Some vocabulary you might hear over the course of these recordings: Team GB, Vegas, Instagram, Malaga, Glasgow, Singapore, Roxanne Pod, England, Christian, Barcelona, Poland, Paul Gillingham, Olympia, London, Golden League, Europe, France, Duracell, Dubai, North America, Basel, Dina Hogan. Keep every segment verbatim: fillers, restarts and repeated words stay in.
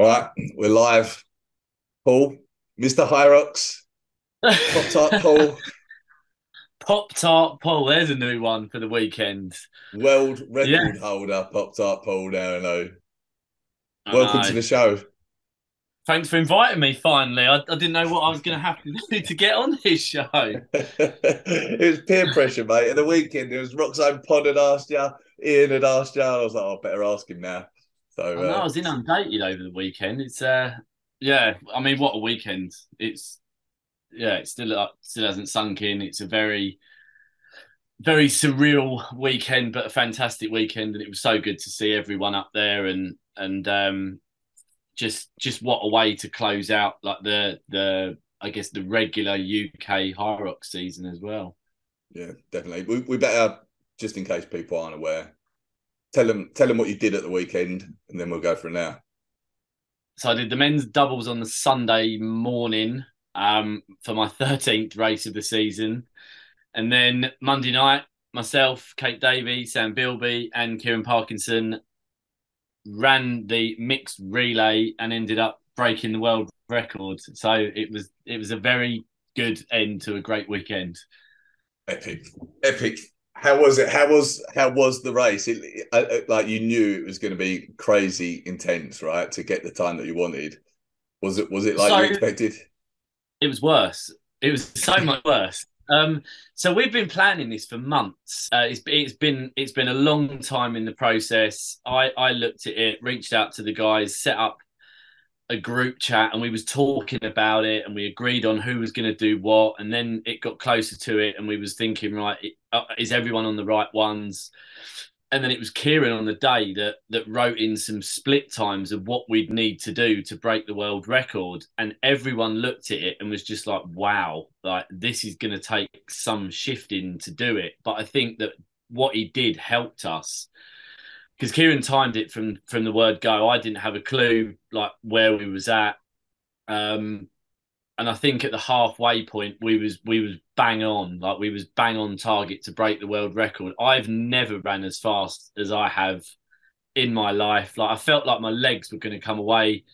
All right, we're live. Paul, Mister HYROX, Pop-Tart Paul. Pop-Tart Paul, there's a new one for the weekend. World record yeah. holder, Pop-Tart Paul down low. Welcome to the show. Thanks for inviting me, finally. I, I didn't know what I was going to have to do to get on this show. It was peer pressure, mate. At the weekend, it was Roxanne Pod had asked you, Ian had asked you, and I was like, oh, I better ask him now. So, I, know, uh, I was inundated over the weekend. It's uh, yeah. I mean, what a weekend! It's yeah. It still uh, still hasn't sunk in. It's a very, very surreal weekend, but a fantastic weekend, and it was so good to see everyone up there, and and um, just just what a way to close out like the the I guess the regular U K HYROX season as well. Yeah, definitely. We we better, just in case people aren't aware, Tell them, tell them what you did at the weekend, and then we'll go from there. So I did the men's doubles on the Sunday morning um, for my thirteenth race of the season. And then Monday night, myself, Kate Davey, Sam Bilby and Kieran Parkinson ran the mixed relay and ended up breaking the world record. So it was it was a very good end to a great weekend. Epic. Epic. How was it? How was how was the race? It, it, it, like you knew it was going to be crazy intense, right? To get the time that you wanted, was it was it like so, you expected? It was worse. It was so much worse. Um, so we've been planning this for months. Uh, it's it's been it's been a long time in the process. I I looked at it, reached out to the guys, set up a group chat, and we was talking about it, and we agreed on who was going to do what, and then it got closer to it, and we was thinking, right, is everyone on the right ones? And then it was Kieran on the day that that wrote in some split times of what we'd need to do to break the world record, and everyone looked at it and was just like, wow, like this is going to take some shifting to do it. But I think that what he did helped us, because Kieran timed it from, from the word go. I didn't have a clue like where we was at. Um, and I think at the halfway point, we was we was bang on. Like we was bang on target to break the world record. I've never ran as fast as I have in my life. Like I felt like my legs were going to come away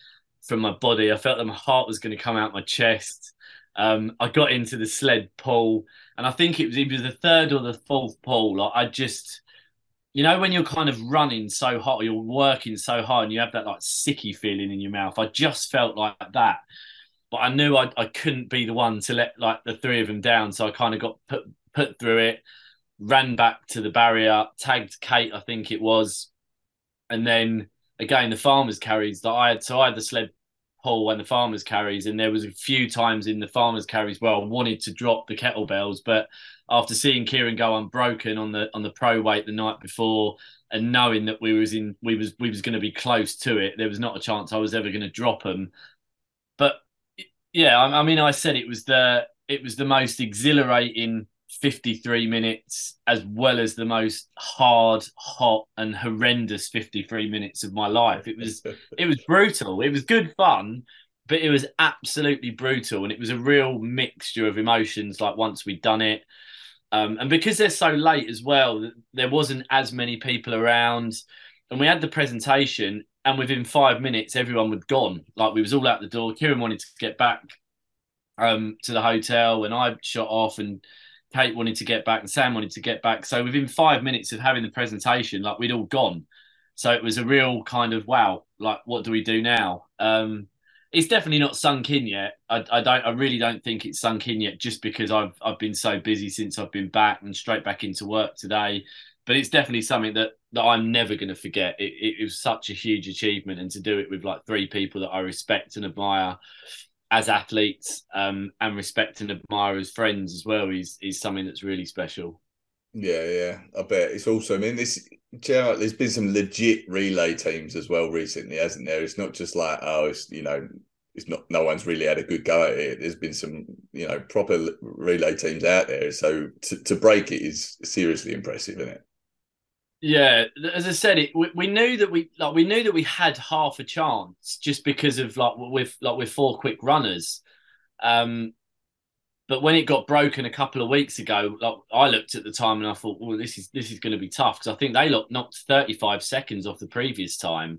from my body. I felt that my heart was going to come out my chest. Um, I got into the sled pull. And I think it was either the third or the fourth pull. Like I just... You know, when you're kind of running so hard, or you're working so hard and you have that like sicky feeling in your mouth. I just felt like that. But I knew I, I couldn't be the one to let like the three of them down. So I kind of got put, put through it, ran back to the barrier, tagged Kate, I think it was. And then again, the farmers carries that I had. So I had the sled pull and the farmers carries. And there was a few times in the farmers carries where I wanted to drop the kettlebells, but after seeing Kieran go unbroken on the on the pro weight the night before, and knowing that we was in we was we was going to be close to it, there was not a chance I was ever going to drop them. But yeah, I, I mean, I said it was the it was the most exhilarating fifty-three minutes, as well as the most hard, hot, and horrendous fifty-three minutes of my life. It was it was brutal. It was good fun, but it was absolutely brutal, and it was a real mixture of emotions. Like once we'd done it. Um, and because they're so late as well, there wasn't as many people around, and we had the presentation, and within five minutes, everyone was gone. Like we was all out the door. Kieran wanted to get back um, to the hotel, and I shot off, and Kate wanted to get back, and Sam wanted to get back. So within five minutes of having the presentation, like we'd all gone. So it was a real kind of, wow, like what do we do now? Um, It's definitely not sunk in yet. I, I don't. I really don't think it's sunk in yet, just because I've I've been so busy since I've been back and straight back into work today. But it's definitely something that, that I'm never going to forget. It, it, it was such a huge achievement, and to do it with like three people that I respect and admire as athletes, um, and respect and admire as friends as well, is is something that's really special. Yeah, yeah, I bet it's also. I mean, this. Do you know, there's been some legit relay teams as well recently, hasn't there? It's not just like, oh, it's, you know, it's not, no one's really had a good go at it. There's been some, you know, proper relay teams out there. So to, to break it is seriously impressive, isn't it? Yeah, as I said, it we, we knew that we like we knew that we had half a chance, just because of like we're like we're four quick runners. Um, But when it got broken a couple of weeks ago, like, I looked at the time and I thought, well, this is this is going to be tough, because I think they knocked thirty-five seconds off the previous time.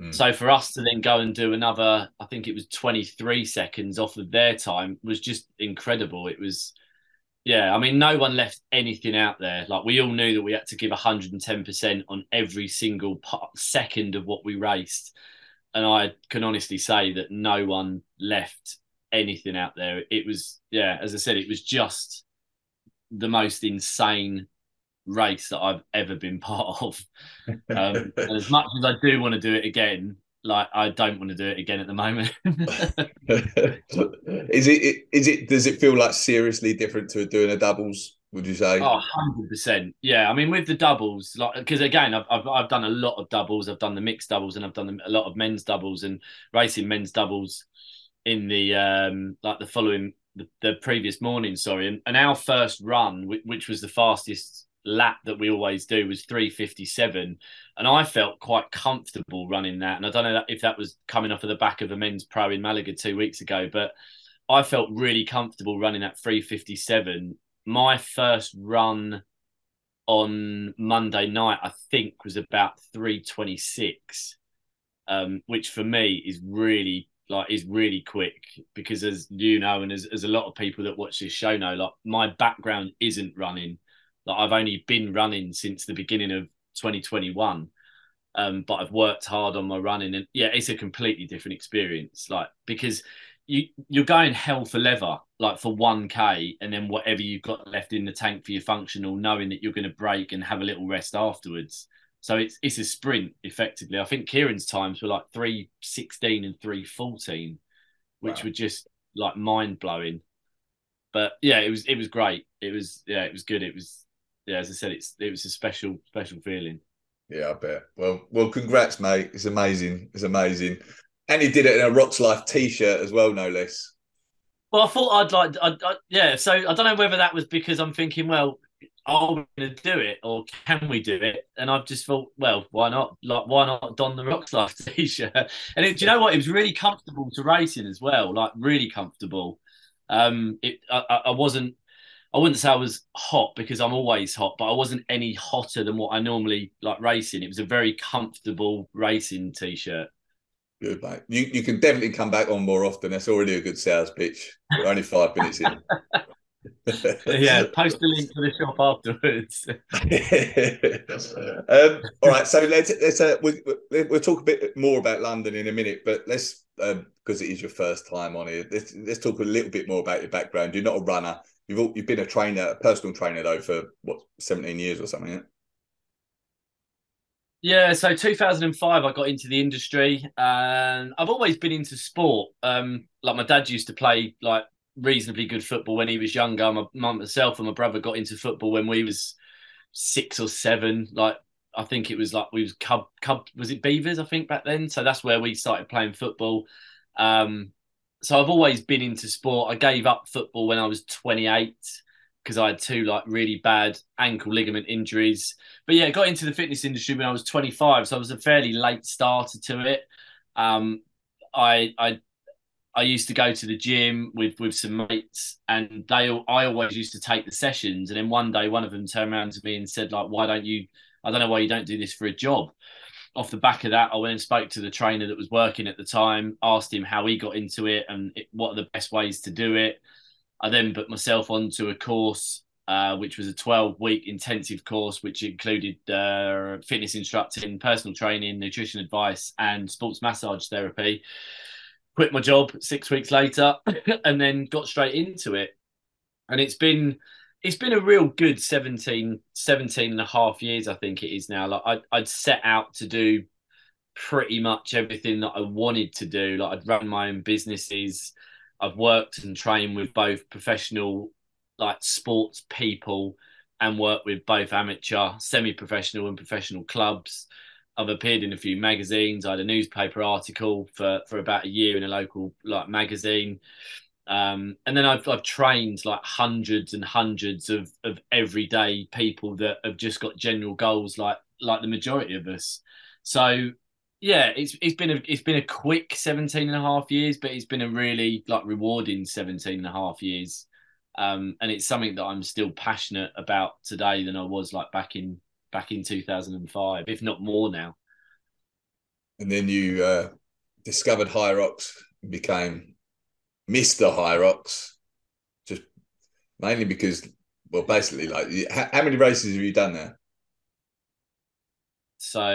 Mm. So for us to then go and do another, I think it was twenty-three seconds off of their time, was just incredible. It was, yeah, I mean, no one left anything out there. Like, we all knew that we had to give one hundred ten percent on every single part, second of what we raced. And I can honestly say that no one left anything out there. It was, yeah, as I said, it was just the most insane race that I've ever been part of. Um, and as much as I do want to do it again, like, I don't want to do it again at the moment. Is it, is it, does it feel like seriously different to doing a doubles, would you say? Oh, one hundred percent. Yeah. I mean, with the doubles, like, because again, I've, I've, I've done a lot of doubles. I've done the mixed doubles and I've done a lot of men's doubles, and racing men's doubles in the, um, like the following, the, the previous morning, sorry. And, and our first run, which was the fastest lap that we always do, was three fifty-seven, and I felt quite comfortable running that. And I don't know if that was coming off of the back of a men's pro in Malaga two weeks ago, but I felt really comfortable running at three fifty-seven. My first run on Monday night, I think, was about three twenty-six, um, which for me is really like is really quick, because, as you know, and as, as a lot of people that watch this show know, like, my background isn't running. Like, I've only been running since the beginning of twenty twenty-one, um, but I've worked hard on my running, and yeah, it's a completely different experience. Like, because you you're going hell for leather, like, for one K, and then whatever you've got left in the tank for your functional, knowing that you're going to break and have a little rest afterwards. So it's it's a sprint effectively. I think Kieran's times were like three sixteen and three fourteen, which wow. were just like mind blowing. But yeah, it was it was great. It was yeah, it was good. It was. Yeah, as I said, it's it was a special, special feeling. Yeah, I bet. Well, well, congrats, mate. It's amazing. It's amazing. And you did it in a Rox Lyfe T-shirt as well, no less. Well, I thought I'd like, I, I, yeah. So I don't know whether that was because I'm thinking, well, are we going to do it, or can we do it? And I've just thought, well, why not? Like, why not don the Rox Lyfe T-shirt? And it, do you know what? It was really comfortable to race in as well. Like, really comfortable. Um, it. I, I wasn't. I wouldn't say I was hot, because I'm always hot, but I wasn't any hotter than what I normally like racing. It was a very comfortable racing T-shirt. Good, mate. You, you can definitely come back on more often. That's already a good sales pitch. We're only five minutes in. Yeah, post the link to the shop afterwards. um, all right, so let's, let's uh, we, we, we'll talk a bit more about London in a minute, but let's, because um, it is your first time on here, let's, let's talk a little bit more about your background. You're not a runner. You've all, you've been a trainer, a personal trainer though, for what, seventeen years or something, yeah? Yeah, so two thousand five, I got into the industry, and I've always been into sport. Um, like, my dad used to play like reasonably good football when he was younger. My mum, myself, and my brother got into football when we was six or seven. Like, I think it was like we was cub cub was it Beavers? I think back then. So that's where we started playing football. Um. So I've always been into sport. I gave up football when I was twenty-eight because I had two like really bad ankle ligament injuries. But yeah, got into the fitness industry when I was twenty-five, so I was a fairly late starter to it. Um, I I I used to go to the gym with with some mates, and they all, I always used to take the sessions. And then one day, one of them turned around to me and said, like, "Why don't you? I don't know why you don't do this for a job." Off the back of that, I went and spoke to the trainer that was working at the time, asked him how he got into it and it, what are the best ways to do it. I then put myself onto a course, uh, which was a twelve-week intensive course, which included uh, fitness instructing, personal training, nutrition advice, and sports massage therapy. Quit my job six weeks later and then got straight into it. And it's been... It's been a real good seventeen, seventeen and a half years, I think it is now. Like I'd, I'd set out to do pretty much everything that I wanted to do. Like I'd run my own businesses. I've worked and trained with both professional, like sports people, and worked with both amateur, semi-professional and professional clubs. I've appeared in a few magazines. I had a newspaper article for, for about a year in a local like magazine. Um, and then I've I've trained like hundreds and hundreds of, of everyday people that have just got general goals like like the majority of us. So yeah, it's it's been a it's been a quick seventeen and a half years, but it's been a really like rewarding seventeen and a half years. Um, and it's something that I'm still passionate about today than I was like back in back in two thousand five, if not more now. And then you uh, discovered HYROX and became Mister HYROX, just mainly because, well, basically, like, how, how many races have you done now? So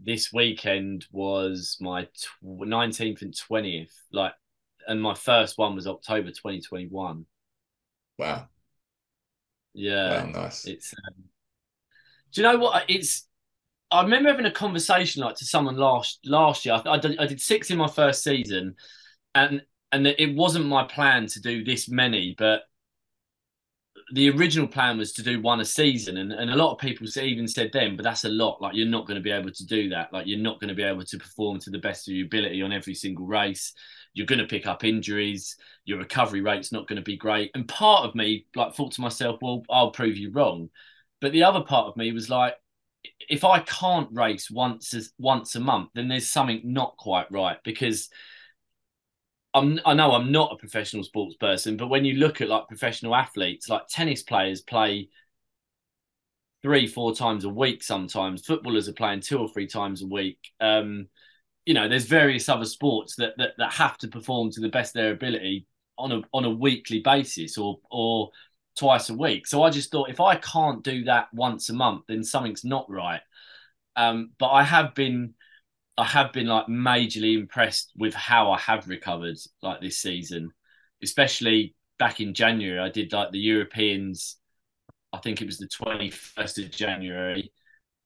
this weekend was my nineteenth and twentieth, like, and my first one was October twenty twenty-one. Wow. Yeah. Wow, nice. It's. Um, do you know what? It's. I remember having a conversation like to someone last last year. I, I, did, I did six in my first season, and and it wasn't my plan to do this many, but the original plan was to do one a season. And, and a lot of people even said then, but that's a lot. Like, you're not going to be able to do that. Like, you're not going to be able to perform to the best of your ability on every single race. You're going to pick up injuries. Your recovery rate's not going to be great. And part of me like thought to myself, well, I'll prove you wrong. But the other part of me was like, if I can't race once as once a month, then there's something not quite right, because I'm, I know I'm not a professional sports person, but when you look at like professional athletes, like tennis players play three, four times a week sometimes. Footballers are playing two or three times a week. Um, you know, there's various other sports that, that that have to perform to the best of their ability on a on a weekly basis or or twice a week. So I just thought, if I can't do that once a month, then something's not right. Um, but I have been, I have been like majorly impressed with how I have recovered like this season, especially back in January. I did like the Europeans, I think it was the twenty-first of January,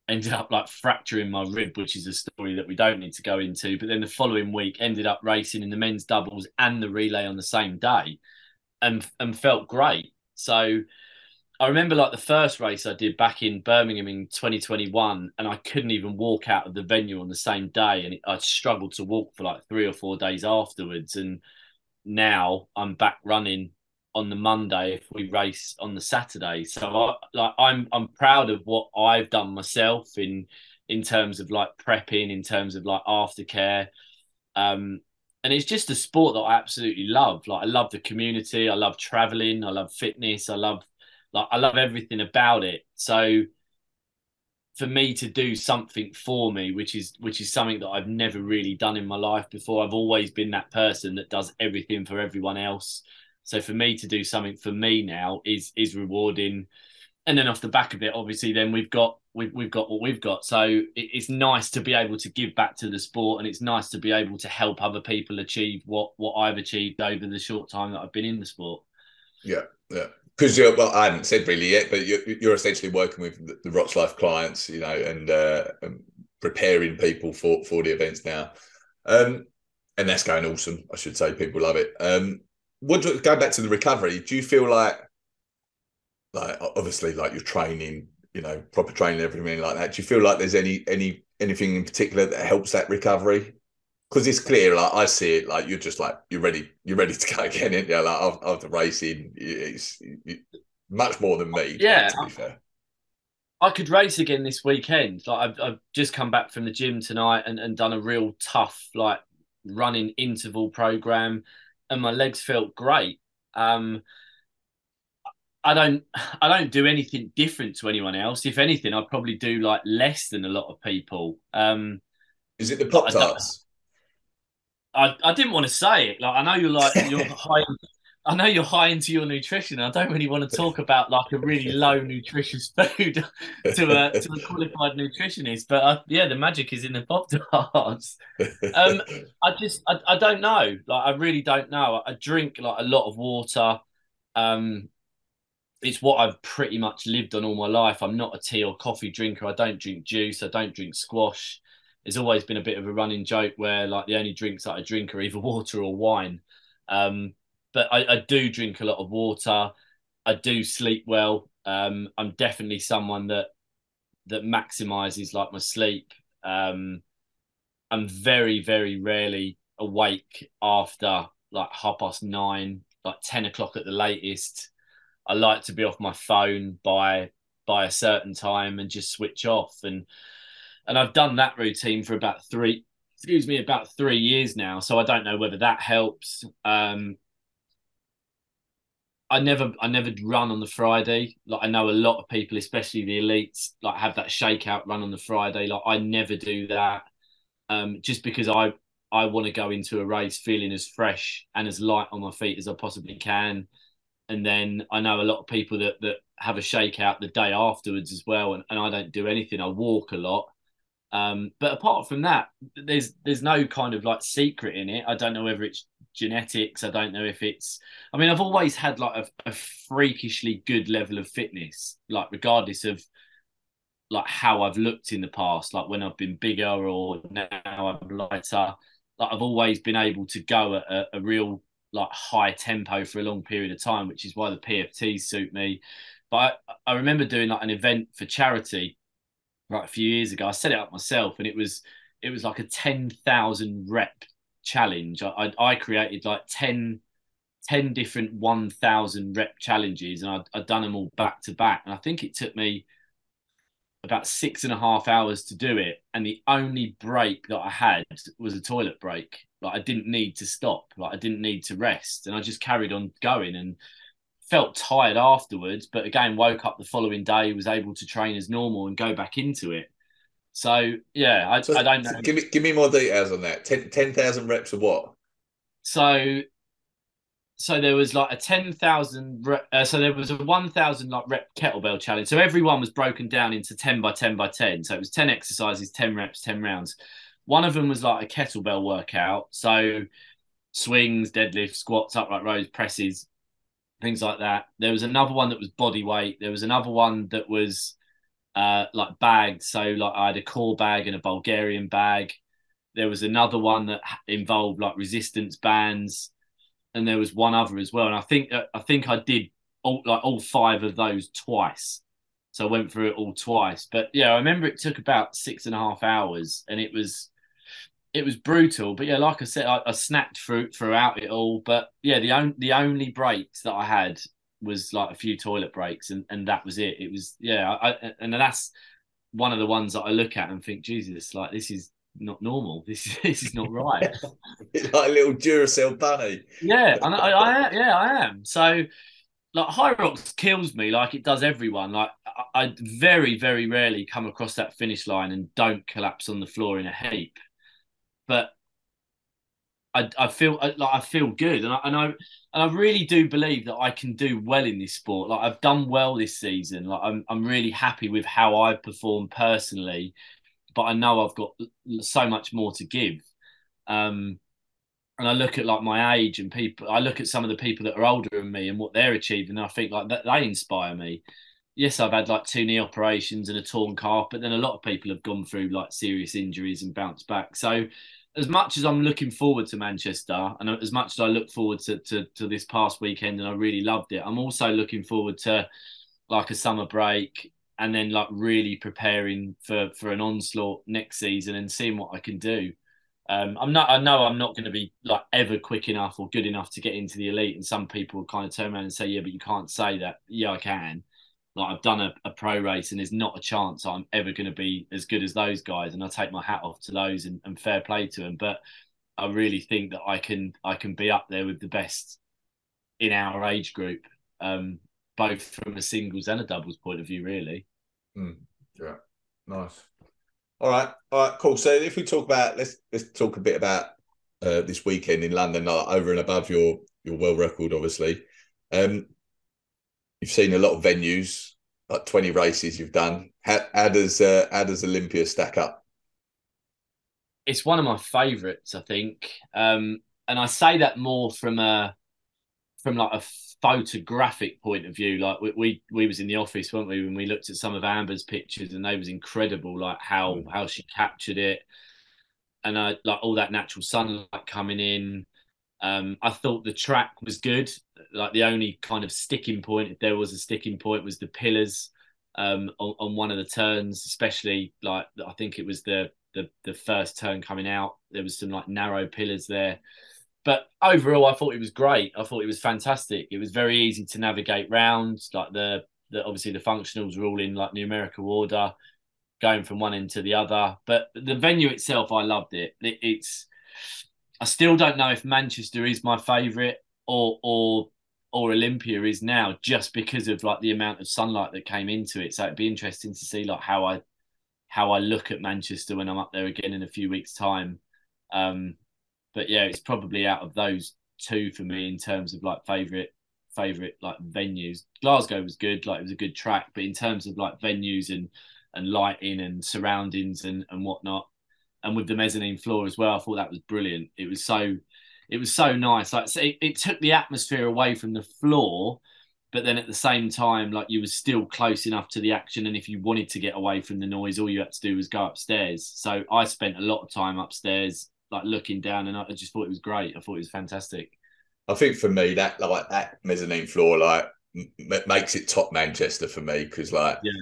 ended up like fracturing my rib, which is a story that we don't need to go into. But then the following week ended up racing in the men's doubles and the relay on the same day, and and felt great. So I remember like the first race I did back in Birmingham in twenty twenty-one, and I couldn't even walk out of the venue on the same day. And I struggled to walk for like three or four days afterwards. And now I'm back running on the Monday if we race on the Saturday. So I, like, I'm I'm proud of what I've done myself in in terms of like prepping, in terms of like aftercare. Um And it's just a sport that I absolutely love. Like, I love the community. I love traveling. I love fitness. I love, like, I love everything about it. So for me to do something for me, which is, which is something that I've never really done in my life before. I've always been that person that does everything for everyone else. So for me to do something for me now is, is rewarding. And then off the back of it, obviously, then we've got, We've, we've got what we've got. So it's nice to be able to give back to the sport, and it's nice to be able to help other people achieve what, what I've achieved over the short time that I've been in the sport. Yeah, yeah. Because you're, well, I haven't said really yet, but you're, you're essentially working with the, the Rox Lyfe clients, you know, and, uh, and preparing people for, for the events now. Um, and that's going awesome. I should say people love it. Um, what do, going back to the recovery, do you feel like, like obviously like you're training, you know, proper training, everything like that. Do you feel like there's any any anything in particular that helps that recovery? Because it's clear, like I see it, like you're just like you're ready, you're ready to go again, isn't you? Like after racing, it's much more than me. Yeah, to be fair. I could race again this weekend. Like I've, I've just come back from the gym tonight and, and done a real tough like running interval program, and my legs felt great. Um, I don't I don't do anything different to anyone else. If anything, I probably do like less than a lot of people. Um, Is it the Pop-Tarts? I, I didn't want to say it. Like I know you're like you're high I know you're high into your nutrition. I don't really want to talk about like a really low nutritious food to a to a qualified nutritionist. But I, yeah, the magic is in the Pop-Tarts. Um, I just I, I don't know. Like I really don't know. I, I drink like a lot of water. Um It's what I've pretty much lived on all my life. I'm not a tea or coffee drinker. I don't drink juice. I don't drink squash. There's always been a bit of a running joke where like the only drinks that I drink are either water or wine. Um, but I, I do drink a lot of water. I do sleep well. Um, I'm definitely someone that that maximises like my sleep. Um, I'm very, very rarely awake after like half past nine, like ten o'clock at the latest. I like to be off my phone by by a certain time and just switch off, and and I've done that routine for about three excuse me about three years now. So I don't know whether that helps. Um, I never I never run on the Friday. Like, I know a lot of people, especially the elites, like have that shakeout run on the Friday. Like, I never do that, um, just because I I want to go into a race feeling as fresh and as light on my feet as I possibly can. And then I know a lot of people that that have a shakeout the day afterwards as well, and, and I don't do anything. I walk a lot. Um, but apart from that, there's there's no kind of like secret in it. I don't know whether it's genetics. I don't know if it's, I mean, I've always had like a, a freakishly good level of fitness, like regardless of like how I've looked in the past, like when I've been bigger or now I'm lighter, like I've always been able to go at a, a real like high tempo for a long period of time, which is why the P F Ts suit me. But I, I remember doing like an event for charity right a few years ago. I set it up myself, and it was it was like a ten thousand rep challenge. I I created like ten, ten different one thousand rep challenges, and I'd, I'd done them all back to back. And I think it took me about six and a half hours to do it. And the only break that I had was a toilet break. Like, I didn't need to stop. Like, I didn't need to rest. And I just carried on going and felt tired afterwards, but again, woke up the following day, was able to train as normal and go back into it. So, yeah, I, so, I don't know. So give me give me more details on that. ten thousand reps of what? So, so there was like a ten thousand rep, uh, so there was a one thousand like rep kettlebell challenge. So everyone was broken down into ten by ten by ten. So it was ten exercises, ten reps, ten rounds. One of them was like a kettlebell workout. So swings, deadlifts, squats, upright rows, presses, things like that. There was another one that was body weight. There was another one that was uh, like bagged. So like I had a core bag and a Bulgarian bag. There was another one that involved like resistance bands, and there was one other as well. And I think I think I did all, like all five of those twice. So I went through it all twice. But yeah, I remember it took about six and a half hours, and it was. It was brutal, but yeah, like I said, I, I snapped through throughout it all. But yeah, the only the only breaks that I had was like a few toilet breaks, and, and that was it. It was yeah, I, and that's one of the ones that I look at and think, Jesus, like this is not normal. This this is not right. It's like a little Duracell bunny. Yeah, and I, I yeah I am. So like HYROX kills me, like it does everyone. Like I, I very very rarely come across that finish line and don't collapse on the floor in a heap. But I, I feel like I feel good, and I and I and I really do believe that I can do well in this sport. Like I've done well this season. Like I'm I'm really happy with how I've performed personally, but I know I've got so much more to give. Um, and I look at like my age and people. I look at some of the people that are older than me and what they're achieving. And I think like that they inspire me. Yes, I've had like two knee operations and a torn calf, but then a lot of people have gone through like serious injuries and bounced back. So as much as I'm looking forward to Manchester, and as much as I look forward to, to, to this past weekend, and I really loved it, I'm also looking forward to like a summer break and then like really preparing for, for an onslaught next season and seeing what I can do. Um, I'm not. I know I'm not going to be like ever quick enough or good enough to get into the elite. And some people kind of turn around and say, "Yeah, but you can't say that." Yeah, I can. Like I've done a, a pro race, and there's not a chance I'm ever going to be as good as those guys. And I take my hat off to those, and, and fair play to them. But I really think that I can I can be up there with the best in our age group, um, both from a singles and a doubles point of view, really. Mm, yeah, nice. All right, all right, cool. So if we talk about let's let's talk a bit about uh, this weekend in London, uh, over and above your your world record, obviously. Um, You've seen a lot of venues, like twenty races you've done. How, how does uh, how does Olympia stack up? It's one of my favourites, I think, um, and I say that more from a from like a photographic point of view. Like we, we we was in the office, weren't we, when we looked at some of Amber's pictures, and they was incredible, like how mm. how she captured it, and I like all that natural sunlight coming in. Um, I thought the track was good. Like the only kind of sticking point, if there was a sticking point, was the pillars um, on, on one of the turns, especially like I think it was the, the the first turn coming out. There was some like narrow pillars there. But overall, I thought it was great. I thought it was fantastic. It was very easy to navigate round. Like the, the obviously the functionals were all in like numerical order, going from one end to the other. But the venue itself, I loved it. it it's I still don't know if Manchester is my favourite or or or Olympia is now, just because of like the amount of sunlight that came into it. So it'd be interesting to see like how I how I look at Manchester when I'm up there again in a few weeks' time. Um, but yeah, it's probably out of those two for me in terms of like favourite favourite like venues. Glasgow was good, like it was a good track, but in terms of like venues and and lighting and surroundings and and whatnot, and with the mezzanine floor as well, I thought that was brilliant. It was so. It was so nice. Like, so it, it took the atmosphere away from the floor, but then at the same time, like you were still close enough to the action. And if you wanted to get away from the noise, all you had to do was go upstairs. So I spent a lot of time upstairs, like looking down, and I just thought it was great. I thought it was fantastic. I think for me, that like that mezzanine floor like m- makes it top Manchester for me, because like yeah.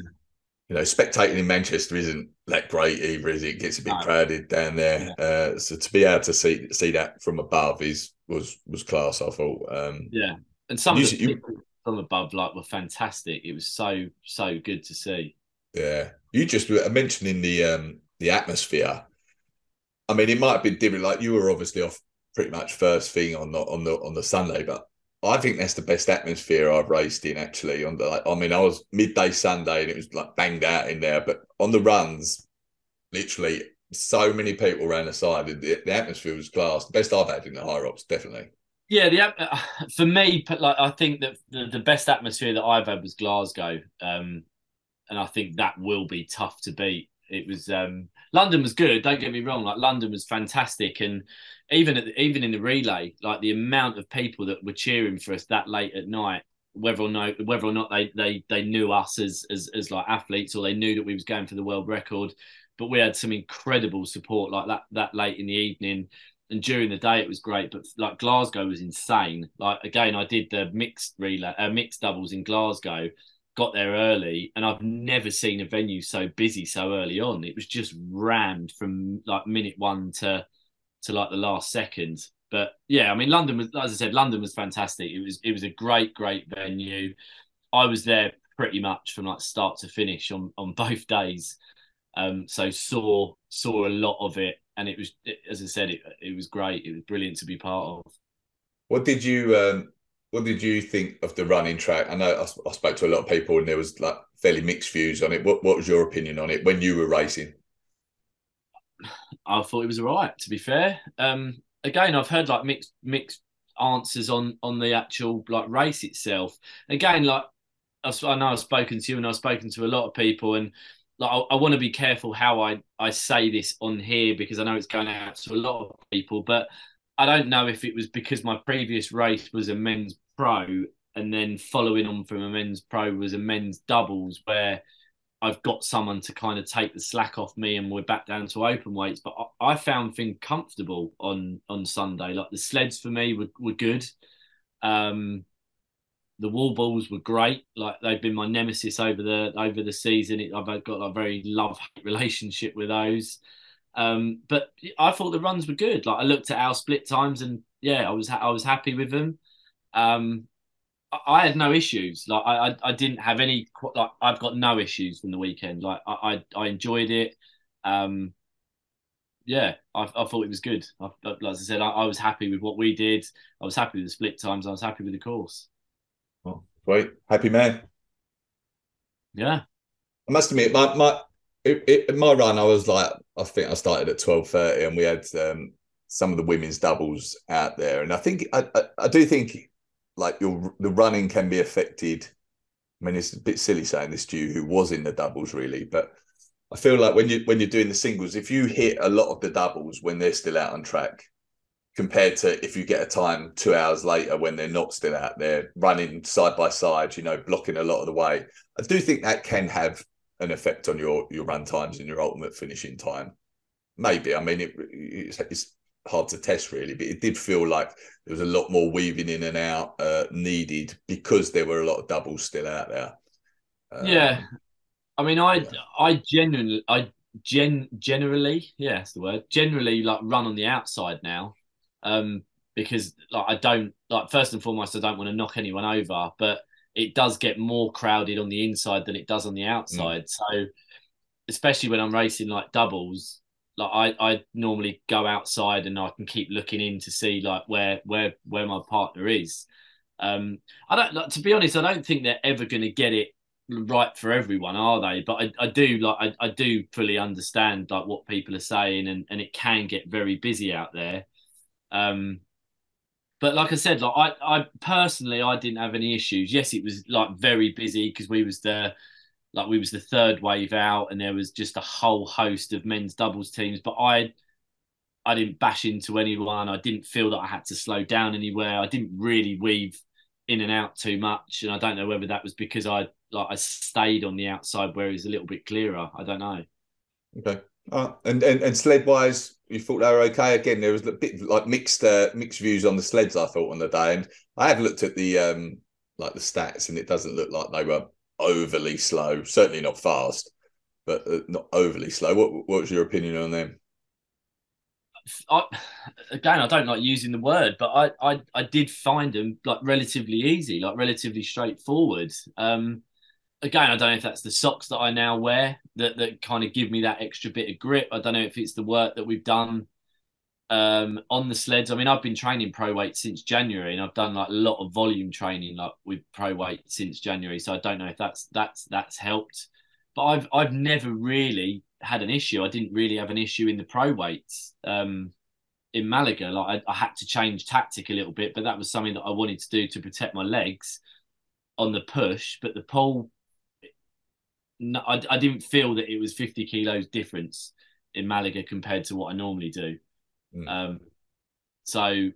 you know, spectating in Manchester isn't that great either, is it? It gets a bit no. crowded down there. Yeah. Uh, so to be able to see see that from above is was was class, I thought. Um, yeah, and some you, of the you, people from above like were fantastic. It was so so good to see. Yeah, you just were mentioning the um, the atmosphere. I mean, it might have been different. Like you were obviously off pretty much first thing on the on the on the Sunday, but I think that's the best atmosphere I've raced in, actually. On the, like, I mean, I was midday Sunday and it was like banged out in there, but on the runs, literally so many people around the side. The, the atmosphere was class. The best I've had in the HYROX, definitely. Yeah, the for me, like I think that the, the best atmosphere that I've had was Glasgow, um, and I think that will be tough to beat. It was um, London was good. Don't get me wrong. Like London was fantastic, and even at the, even in the relay, like the amount of people that were cheering for us that late at night, whether or not whether or not they they they knew us as as as like athletes, or they knew that we was going for the world record, but we had some incredible support like that that late in the evening, and during the day it was great. But like Glasgow was insane. Like again, I did the mixed relay, uh, mixed doubles in Glasgow. Got there early, and I've never seen a venue so busy so early on. It was just rammed from like minute one to to like the last second. But yeah, I mean, London was, as I said, London was fantastic. It was it was a great, great venue. I was there pretty much from like start to finish on on both days. Um, so saw saw a lot of it, and it was, as I said, it it was great. It was brilliant to be part of. What did you? Um... What did you think of the running track? I know I, I spoke to a lot of people and there was like fairly mixed views on it. What what was your opinion on it when you were racing? I thought it was all right, to be fair. Um, again, I've heard like mixed mixed answers on on the actual like race itself. Again, like I've, I know I've spoken to you and I've spoken to a lot of people, and like I, I want to be careful how I, I say this on here, because I know it's going out to a lot of people, but I don't know if it was because my previous race was a men's pro, and then following on from a men's pro was a men's doubles, where I've got someone to kind of take the slack off me and we're back down to open weights. But I, I found things comfortable on, on Sunday. Like the sleds for me were, were good. Um, the wall balls were great. Like they've been my nemesis over the, over the season. It, I've got a very love-hate relationship with those. Um, but I thought the runs were good. Like I looked at our split times, and yeah, I was ha- I was happy with them. Um, I-, I had no issues. Like I I didn't have any. Like I've got no issues from the weekend. Like I I, I enjoyed it. Um, yeah, I I thought it was good. I, like I said, I-, I was happy with what we did. I was happy with the split times. I was happy with the course. Oh, great, happy man. Yeah, I must admit, my my. It, it, in my run, I was like, I think I started at twelve thirty, and we had um, some of the women's doubles out there. And I think, I, I, I do think, like, your the running can be affected. I mean, it's a bit silly saying this to you, who was in the doubles, really. But I feel like when, you, when you're doing the singles, if you hit a lot of the doubles when they're still out on track, compared to if you get a time two hours later when they're not still out there, running side by side, you know, blocking a lot of the way. I do think that can have an effect on your your run times and your ultimate finishing time. Maybe. I mean, it, it's, it's hard to test, really, but it did feel like there was a lot more weaving in and out uh, needed, because there were a lot of doubles still out there. Um, yeah. I mean, I yeah. I genuinely, I gen, generally, yeah, that's the word, generally, like, run on the outside now, um, because, like, I don't, like, first and foremost, I don't want to knock anyone over, but it does get more crowded on the inside than it does on the outside. Mm. So especially when I'm racing like doubles, like I, I normally go outside and I can keep looking in to see like where, where, where my partner is. Um, I don't like, to be honest, I don't think they're ever going to get it right for everyone, are they? But I, I do like I, I do fully understand like what people are saying, and, and it can get very busy out there. Um, but like I said, like I, I personally I didn't have any issues. Yes, it was like very busy because we was the like we was the third wave out, and there was just a whole host of men's doubles teams. But I I didn't bash into anyone. I didn't feel that I had to slow down anywhere. I didn't really weave in and out too much, and I don't know whether that was because I like I stayed on the outside where it was a little bit clearer. I don't know. Okay, uh, and and and sled wise, you thought they were okay. Again, there was a bit like mixed uh, mixed views on the sleds, I thought, on the day, and I have looked at the um like the stats, and it doesn't look like they were overly slow. Certainly not fast, but uh, not overly slow. What what was your opinion on them? I, again, I don't like using the word, but I, I, I did find them like relatively easy, like relatively straightforward. Um, again, I don't know if that's the socks that I now wear that, that kind of give me that extra bit of grip. I don't know if it's the work that we've done um, on the sleds. I mean, I've been training pro weight since January, and I've done like a lot of volume training like with pro weight since January. So I don't know if that's that's that's helped. But I've I've never really had an issue. I didn't really have an issue in the pro weights um, in Malaga. Like I, I had to change tactic a little bit, but that was something that I wanted to do to protect my legs on the push. But the pull, no, I, I didn't feel that it was fifty kilos difference in Malaga compared to what I normally do. Mm. Um, so,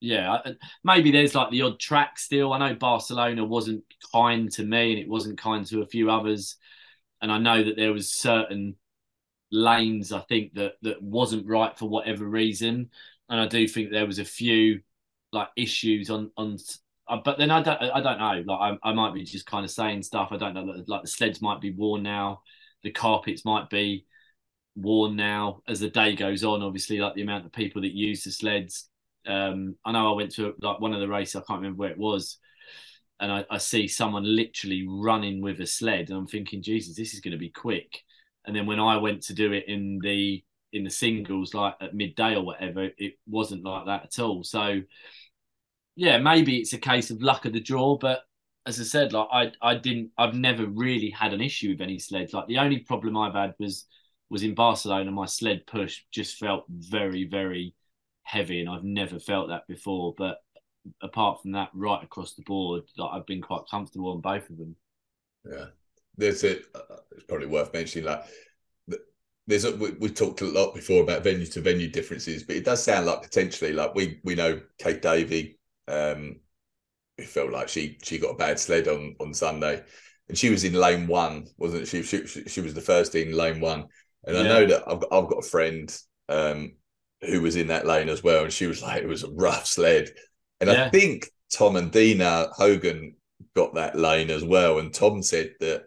yeah, I, maybe there's like the odd track still. I know Barcelona wasn't kind to me, and it wasn't kind to a few others. And I know that there was certain lanes, I think, that that wasn't right for whatever reason, and I do think there was a few like issues on on. Uh, but then I don't I don't know. Like I, I might be just kind of saying stuff. I don't know. Like the sleds might be worn now, the carpets might be worn now as the day goes on. Obviously, like the amount of people that use the sleds. Um, I know I went to like one of the races. I can't remember where it was. And I, I see someone literally running with a sled, and I'm thinking, Jesus, this is going to be quick. And then when I went to do it in the in the singles, like at midday or whatever, it wasn't like that at all. So, yeah, maybe it's a case of luck of the draw. But as I said, like I I didn't, I've never really had an issue with any sleds. Like the only problem I've had was was in Barcelona. My sled push just felt very, very heavy, and I've never felt that before. But apart from that, right across the board, like, I've been quite comfortable on both of them. Yeah, there's it. It's probably worth mentioning. Like, there's a, we, we talked a lot before about venue to venue differences, but it does sound like potentially, like we we know Kate Davey. Um, it felt like she she got a bad sled on on Sunday, and she was in lane one, wasn't she? She she, she was the first in lane one, and yeah. I know that I've got, I've got a friend um who was in that lane as well, and she was like, it was a rough sled. And yeah. I think Tom and Dina Hogan got that lane as well. And Tom said that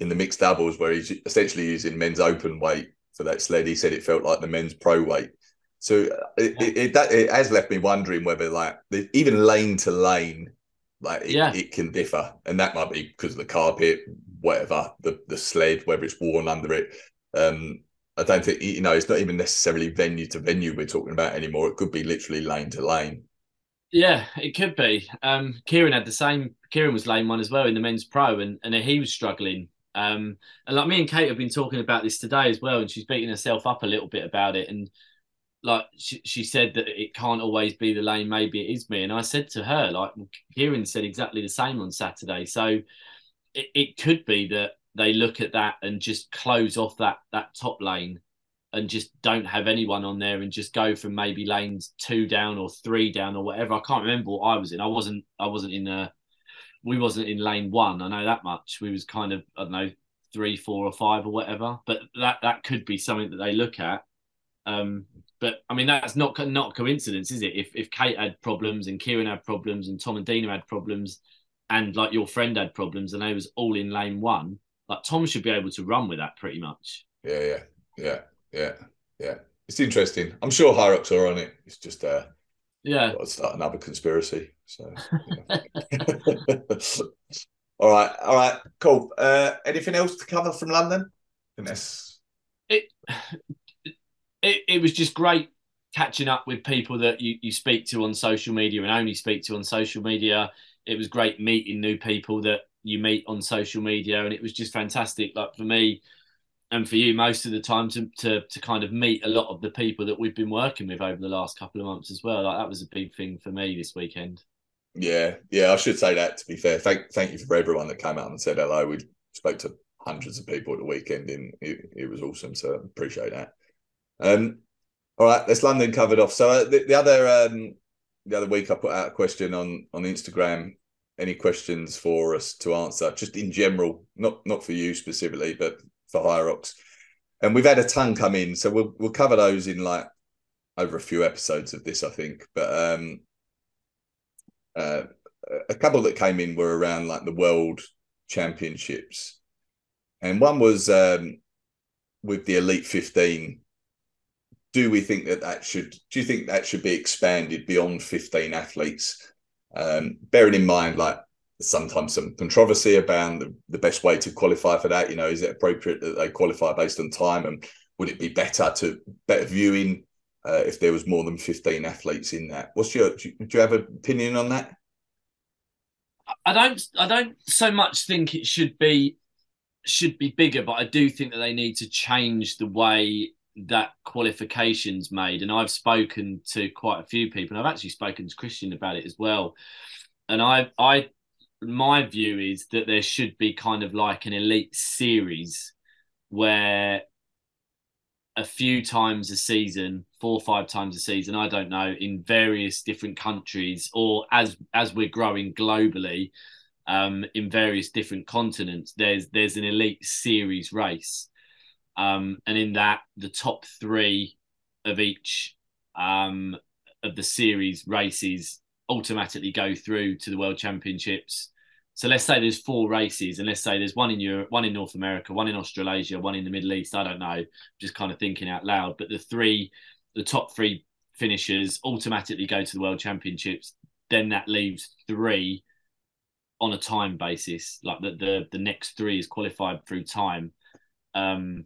in the mixed doubles, where he's essentially using men's open weight for that sled, he said it felt like the men's pro weight. So it yeah. it, it, that, it has left me wondering whether, like, even lane to lane, like it, yeah. it can differ. And that might be because of the carpet, whatever, the, the sled, whether it's worn under it. Um, I don't think, you know, it's not even necessarily venue to venue we're talking about anymore. It could be literally lane to lane. Yeah, it could be. Um, Kieran had the same. Kieran was lane one as well in the men's pro, and, and he was struggling. Um, and like me and Kate have been talking about this today as well, and she's beating herself up a little bit about it. And like she, she said that it can't always be the lane. Maybe it is me. And I said to her, like, Kieran said exactly the same on Saturday. So it, it could be that they look at that and just close off that that top lane, and just don't have anyone on there, and just go from maybe lanes two down or three down or whatever. I can't remember what I was in. I wasn't. I wasn't in a. We wasn't in lane one. I know that much. We was kind of, I don't know, three, four, or five or whatever. But that that could be something that they look at. Um, but I mean, that's not not coincidence, is it? If if Kate had problems, and Kieran had problems, and Tom and Dina had problems, and like your friend had problems, and they was all in lane one, like Tom should be able to run with that pretty much. Yeah, yeah, yeah. Yeah, yeah. It's interesting. I'm sure HYROX are on it. It's just uh yeah. Got to start another conspiracy. So yeah. All right, all right, cool. Uh anything else to cover from London? Yes. It, it it was just great catching up with people that you, you speak to on social media and only speak to on social media. It was great meeting new people that you meet on social media, and it was just fantastic, like for me and for you most of the time, to to, to kind of meet a lot of the people that we've been working with over the last couple of months as well. Like that was a big thing for me this weekend. Yeah, yeah, I should say that, to be fair. Thank thank you for everyone that came out and said hello. We spoke to hundreds of people at the weekend, and it, it was awesome, so appreciate that. Um, all right, that's London covered off. So uh, the, the other um, the other week I put out a question on, on Instagram, any questions for us to answer, just in general, not not for you specifically, but for HYROX. And we've had a ton come in, so we'll we'll cover those in like over a few episodes of this, I think. But um, uh, a couple that came in were around like the World Championships, and one was um, with the Elite fifteen. Do we think that that should? Do you think that should be expanded beyond fifteen athletes? Um, bearing in mind, like, sometimes some controversy about the, the best way to qualify for that. You know, is it appropriate that they qualify based on time, and would it be better to better viewing uh, if there was more than fifteen athletes in that? What's your do you, do you have an opinion on that? I don't. I don't so much think it should be should be bigger, but I do think that they need to change the way that qualification's made. And I've spoken to quite a few people, and I've actually spoken to Christian about it as well. And I, I, my view is that there should be kind of like an elite series where a few times a season, four or five times a season, I don't know, in various different countries, or as as we're growing globally, um, in various different continents, there's there's an elite series race. Um, and in that, the top three of each um, of the series races automatically go through to the World Championships. So let's say there's four races, and let's say there's one in Europe, one in North America, one in Australasia, one in the Middle East. I don't know, I'm just kind of thinking out loud. But the three, the top three finishers automatically go to the World Championships. Then that leaves three on a time basis, like the the, the next three is qualified through time. Um,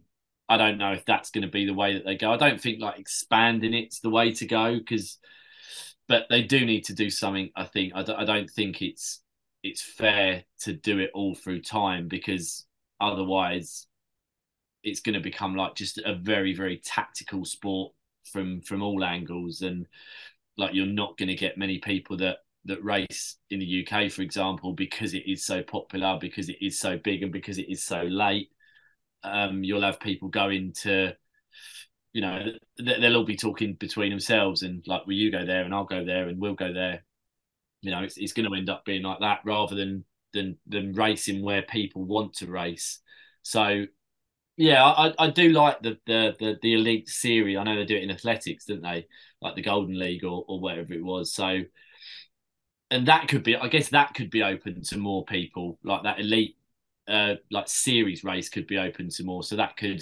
I don't know if that's going to be the way that they go. I don't think like expanding it's the way to go, because, but they do need to do something. I think I, d- I don't think it's it's fair to do it all through time, because otherwise it's going to become like just a very very tactical sport from from all angles, and like you're not going to get many people that that race in the U K, for example, because it is so popular, because it is so big, and because it is so late. Um, you'll have people going to, you know, th- they'll all be talking between themselves, and like, well, you go there and I'll go there and we'll go there. You know, it's it's going to end up being like that rather than than than racing where people want to race. So, yeah, I, I do like the, the the the elite series. I know they do it in athletics, don't they? Like the Golden League or or whatever it was. So, and that could be, I guess, that could be open to more people, like that elite. Uh, like series race could be open to more, so that could,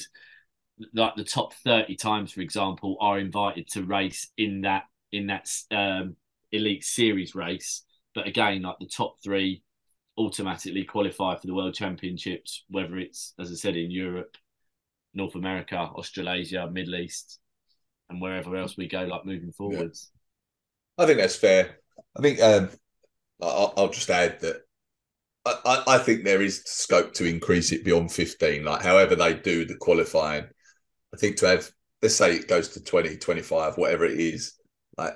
like the top thirty times, for example, are invited to race in that in that um, elite series race. But again, like the top three automatically qualify for the World Championships, whether it's, as I said, in Europe, North America, Australasia, Middle East, and wherever else we go, like moving forwards. Yeah. I think that's fair. I think um, I'll, I'll just add that. I, I think there is scope to increase it beyond fifteen, like however they do the qualifying. I think to have, let's say it goes to twenty, twenty-five, whatever it is, like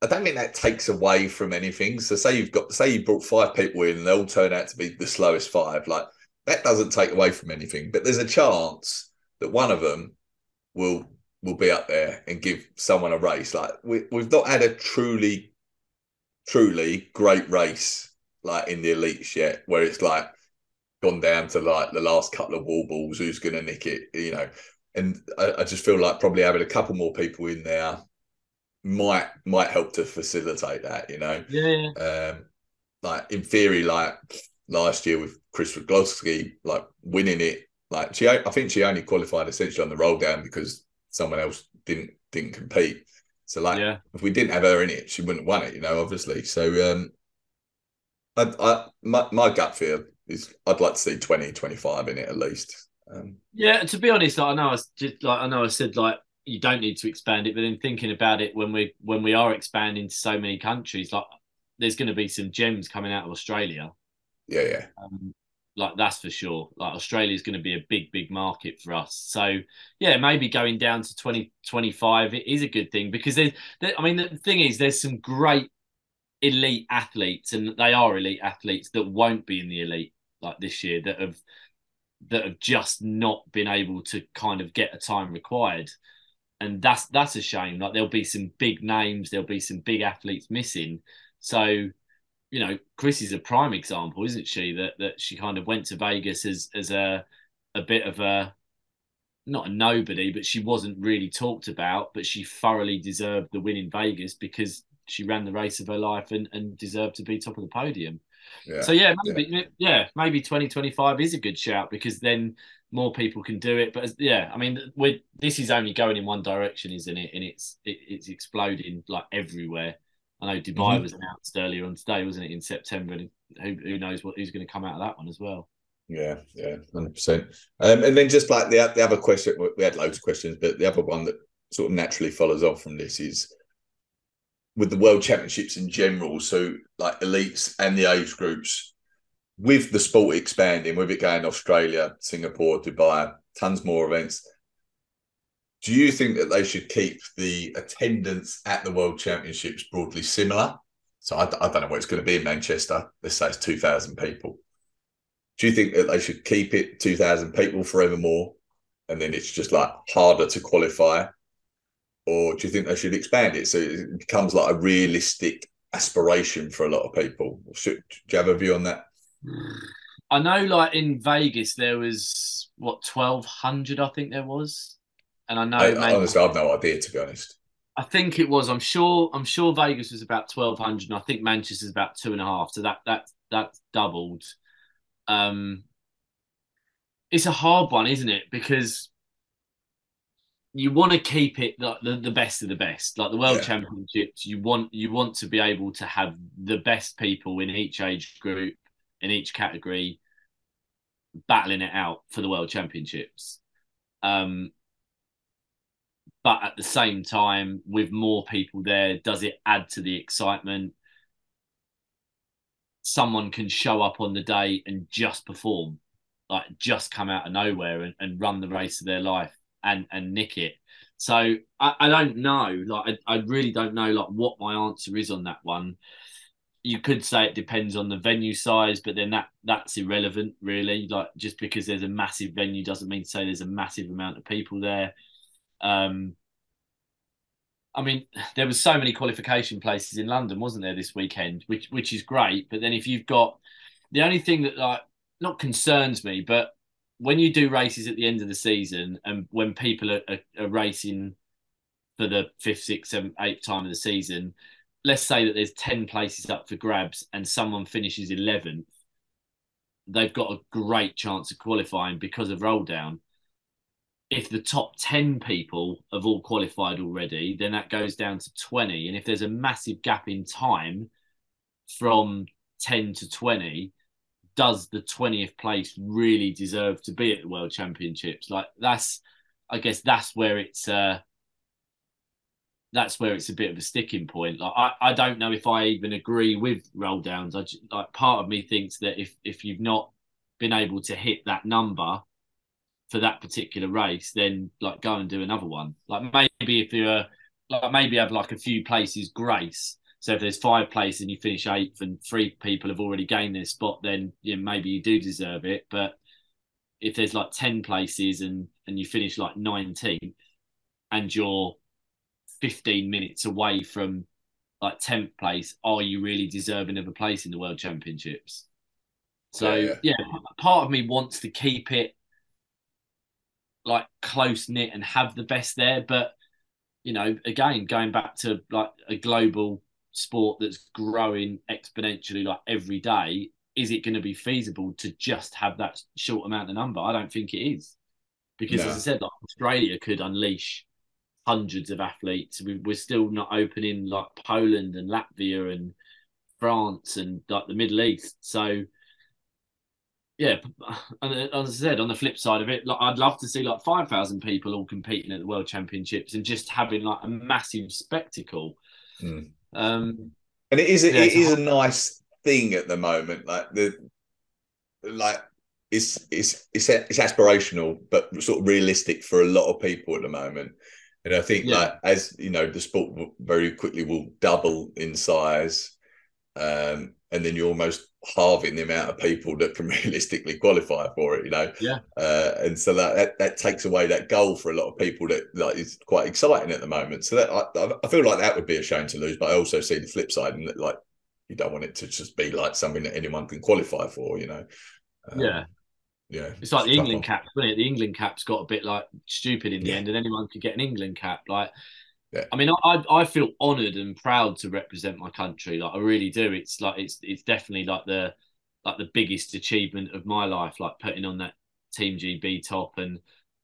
I don't think that takes away from anything. So say you've got, say you brought five people in and they all turn out to be the slowest five, like that doesn't take away from anything. But there's a chance that one of them will will be up there and give someone a race. Like we, we've not had a truly, truly great race like in the elites yet, where it's like gone down to like the last couple of wall balls, who's going to nick it, you know. And I, I just feel like probably having a couple more people in there might might help to facilitate that, you know. Yeah. Um, like in theory, like last year with Chris Roglowski, like winning it, like she, I think she only qualified essentially on the roll down because someone else didn't didn't compete. So like, yeah. If we didn't have her in it, she wouldn't have won it, you know, obviously. So. Um, I, I, my, my gut feel is I'd like to see twenty, twenty-five in it at least. Um, yeah, to be honest, I know I just like I know I said like you don't need to expand it, but then thinking about it, when we when we are expanding to so many countries, like there's going to be some gems coming out of Australia. Yeah, yeah. Um, like that's for sure. Like Australia is going to be a big, big market for us. So yeah, maybe going down to twenty, twenty-five, it is a good thing because there's, there, I mean, the thing is, there's some great elite athletes, and they are elite athletes that won't be in the elite like this year that have that have just not been able to kind of get a time required, and that's that's a shame. Like there'll be some big names, there'll be some big athletes missing. So, you know, Chris is a prime example, isn't she? That that she kind of went to Vegas as as a a bit of a, not a nobody, but she wasn't really talked about, but she thoroughly deserved the win in Vegas because she ran the race of her life and, and deserved to be top of the podium. Yeah. So yeah, maybe yeah. yeah, maybe twenty twenty-five is a good shout because then more people can do it. But as, yeah, I mean, we're, this is only going in one direction, isn't it? And it's it, it's exploding like everywhere. I know Dubai mm-hmm. was announced earlier on today, wasn't it, in September? And who, who knows what who's going to come out of that one as well? Yeah, yeah, one hundred percent. Um, and then just like the, the other question, we had loads of questions, but the other one that sort of naturally follows on from this is with the World Championships in general, so like elites and the age groups, with the sport expanding, with it going Australia, Singapore, Dubai, tons more events, do you think that they should keep the attendance at the World Championships broadly similar? So I, I don't know what it's going to be in Manchester. Let's say it's two thousand people. Do you think that they should keep it two thousand people forevermore and then it's just like harder to qualify? Or do you think they should expand it so it becomes like a realistic aspiration for a lot of people? Should, do you have a view on that? I know like in Vegas there was, what, twelve hundred I think there was. And I know, I, maybe, honestly, I've no idea, to be honest. I think it was. I'm sure. I'm sure Vegas was about twelve hundred, and I think Manchester's about two and a half. So that that that's doubled. Um, it's a hard one, isn't it? Because you want to keep it the, the, the best of the best, like the World yeah. Championships. You want you want to be able to have the best people in each age group, in each category, battling it out for the World Championships. Um. But at the same time, with more people there, does it add to the excitement? Someone can show up on the day and just perform, like just come out of nowhere and, and run the race of their life and, and nick it. So I, I don't know. Like I, I really don't know like what my answer is on that one. You could say it depends on the venue size, but then that that's irrelevant, really. Like just because there's a massive venue doesn't mean to say there's a massive amount of people there. Um, I mean, there was so many qualification places in London, wasn't there, this weekend, which which is great. But then if you've got the only thing that like not concerns me, but when you do races at the end of the season and when people are, are, are racing for the fifth, sixth, seventh, eighth time of the season, let's say that there's ten places up for grabs and someone finishes eleventh, they've got a great chance of qualifying because of roll down. If the top ten people have all qualified already, then that goes down to twenty. And if there's a massive gap in time from ten to twenty, does the twentieth place really deserve to be at the World Championships? Like that's, I guess that's where it's, uh, that's where it's a bit of a sticking point. Like I, I don't know if I even agree with roll downs. I just, like part of me thinks that if if you've not been able to hit that number for that particular race, then like go and do another one. Like maybe if you're like maybe have like a few places grace. So if there's five places and you finish eighth and three people have already gained their spot, then you know, maybe you do deserve it. But if there's like ten places and and you finish like nineteenth and you're fifteen minutes away from like tenth place, are you really deserving of a place in the World Championships? So yeah, yeah. yeah part of me wants to keep it like close knit and have the best there, but you know, again, going back to like a global sport that's growing exponentially, like every day, is it going to be feasible to just have that short amount of number? I don't think it is, because no. as I said, like Australia could unleash hundreds of athletes. We, we're still not opening like Poland and Latvia and France and like the Middle East, so yeah, and as I said, on the flip side of it, like, I'd love to see like five thousand people all competing at the World Championships and just having like a massive spectacle. Mm. Um, and it is a, yeah, it is a nice thing at the moment. Like the like it's it's it's it's aspirational, but sort of realistic for a lot of people at the moment. And I think yeah. like as you know, the sport very quickly will double in size. Um, and then you're almost halving the amount of people that can realistically qualify for it, you know? Yeah. Uh, and so that, that that takes away that goal for a lot of people that like is quite exciting at the moment. So that I, I feel like that would be a shame to lose, but I also see the flip side and that, like, you don't want it to just be like something that anyone can qualify for, you know? Um, yeah. Yeah. It's like the England cap, isn't it? The England cap's got a bit like stupid in the yeah. end, and anyone could get an England cap. Like, Yeah. I mean, I I feel honoured and proud to represent my country. Like I really do. It's like it's it's definitely like the like the biggest achievement of my life. Like putting on that Team G B top and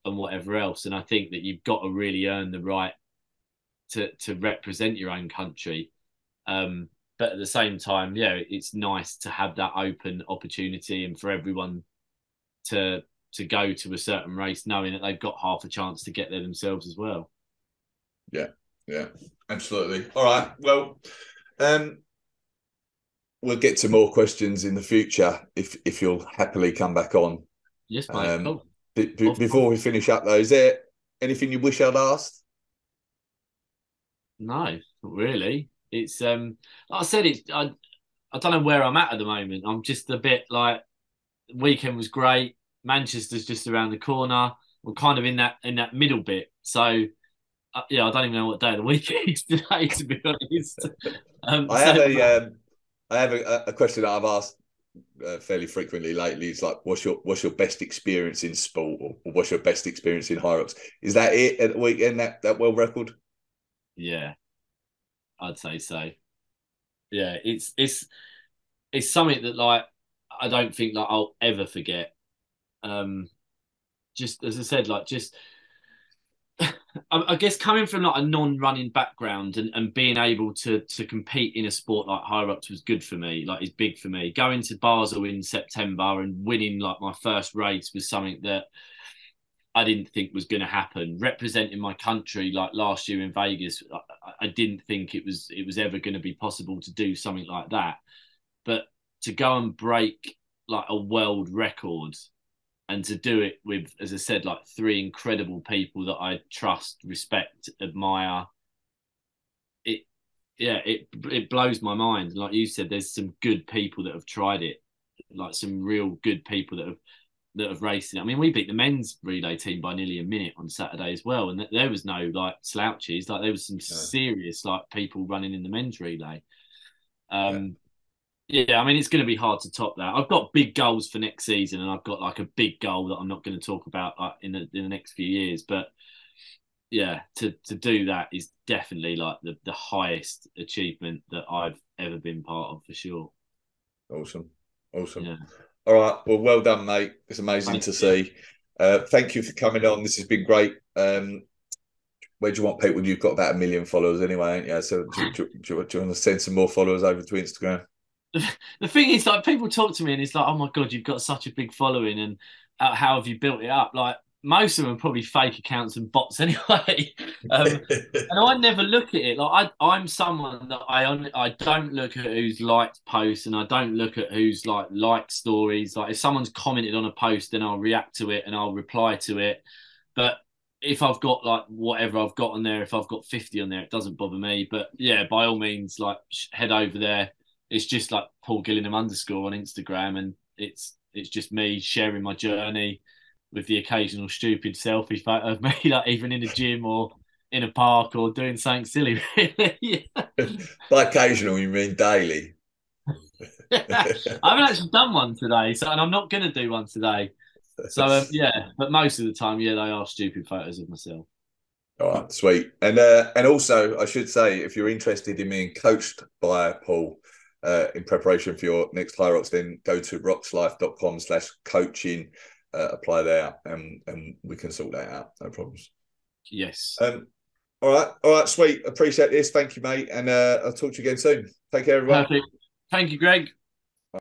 and whatever else. And I think that you've got to really earn the right to to represent your own country. Um, but at the same time, yeah, it's nice to have that open opportunity and for everyone to to go to a certain race, knowing that they've got half a chance to get there themselves as well. Yeah, yeah, absolutely. All right, well, um, we'll get to more questions in the future if if you'll happily come back on. Yes, mate. Um, oh. b- b- before we finish up, though, is there anything you wish I'd asked? No, not really. It's um, like I said, it's I, I don't know where I'm at at the moment. I'm just a bit like, the weekend was great. Manchester's just around the corner. We're kind of in that in that middle bit, so. Uh, yeah, I don't even know what day of the week it is today, to be honest. Um, I, so, have a, um, I have a, a question that I've asked uh, fairly frequently lately. It's like, what's your what's your best experience in sport, or what's your best experience in HYROX? Is that it at the weekend, that, that world record? Yeah, I'd say so. Yeah, it's it's it's something that like I don't think like I'll ever forget. Um, just as I said, like just. I guess coming from like a non-running background and, and being able to to compete in a sport like HYROX was good for me. Like, it's big for me. Going to Basel in September and winning like my first race was something that I didn't think was going to happen. Representing my country like last year in Vegas, I, I didn't think it was it was ever going to be possible to do something like that. But to go and break like a world record. And to do it with, as I said, like three incredible people that I trust, respect, admire. It, yeah, it it blows my mind. Like you said, there's some good people that have tried it, like some real good people that have that have raced it. I mean, we beat the men's relay team by nearly a minute on Saturday as well, and there was no like slouches. Like there was some yeah. serious like people running in the men's relay. Um, yeah. Yeah, I mean, it's going to be hard to top that. I've got big goals for next season, and I've got like a big goal that I'm not going to talk about like, in the in the next few years. But yeah, to, to do that is definitely like the, the highest achievement that I've ever been part of, for sure. Awesome. Awesome. Yeah. All right. Well, well done, mate. It's amazing Thanks. to see. Uh, thank you for coming on. This has been great. Um, Where do you want people? You've got about a million followers anyway, ain't you? So do, do, do, do you want to send some more followers over to Instagram? The thing is, like, people talk to me and it's like, oh my God, you've got such a big following and uh, how have you built it up? Like, most of them are probably fake accounts and bots anyway. um, and I never look at it. Like, I, I'm someone that I I don't look at who's liked posts, and I don't look at who's like liked stories. Like, if someone's commented on a post, then I'll react to it and I'll reply to it. But if I've got like whatever I've got on there, if I've got fifty on there, it doesn't bother me. But yeah, by all means, like, head over there. It's just like Paul Gillingham underscore on Instagram, and it's it's just me sharing my journey with the occasional stupid selfie photo of me, like even in a gym or in a park or doing something silly, really. Yeah. By occasional, you mean daily? Yeah. I haven't actually done one today, so and I'm not going to do one today. So, um, yeah, but most of the time, yeah, they are stupid photos of myself. All right, sweet. And, uh, and also, I should say, if you're interested in being coached by Paul, Uh, in preparation for your next HYROX, then go to roxlyfe.com slash coaching, uh, apply there, and, and we can sort that out. No problems. Yes. Um, all right. All right, sweet. Appreciate this. Thank you, mate. And uh, I'll talk to you again soon. Take care, everyone. Perfect. Thank you, Greg.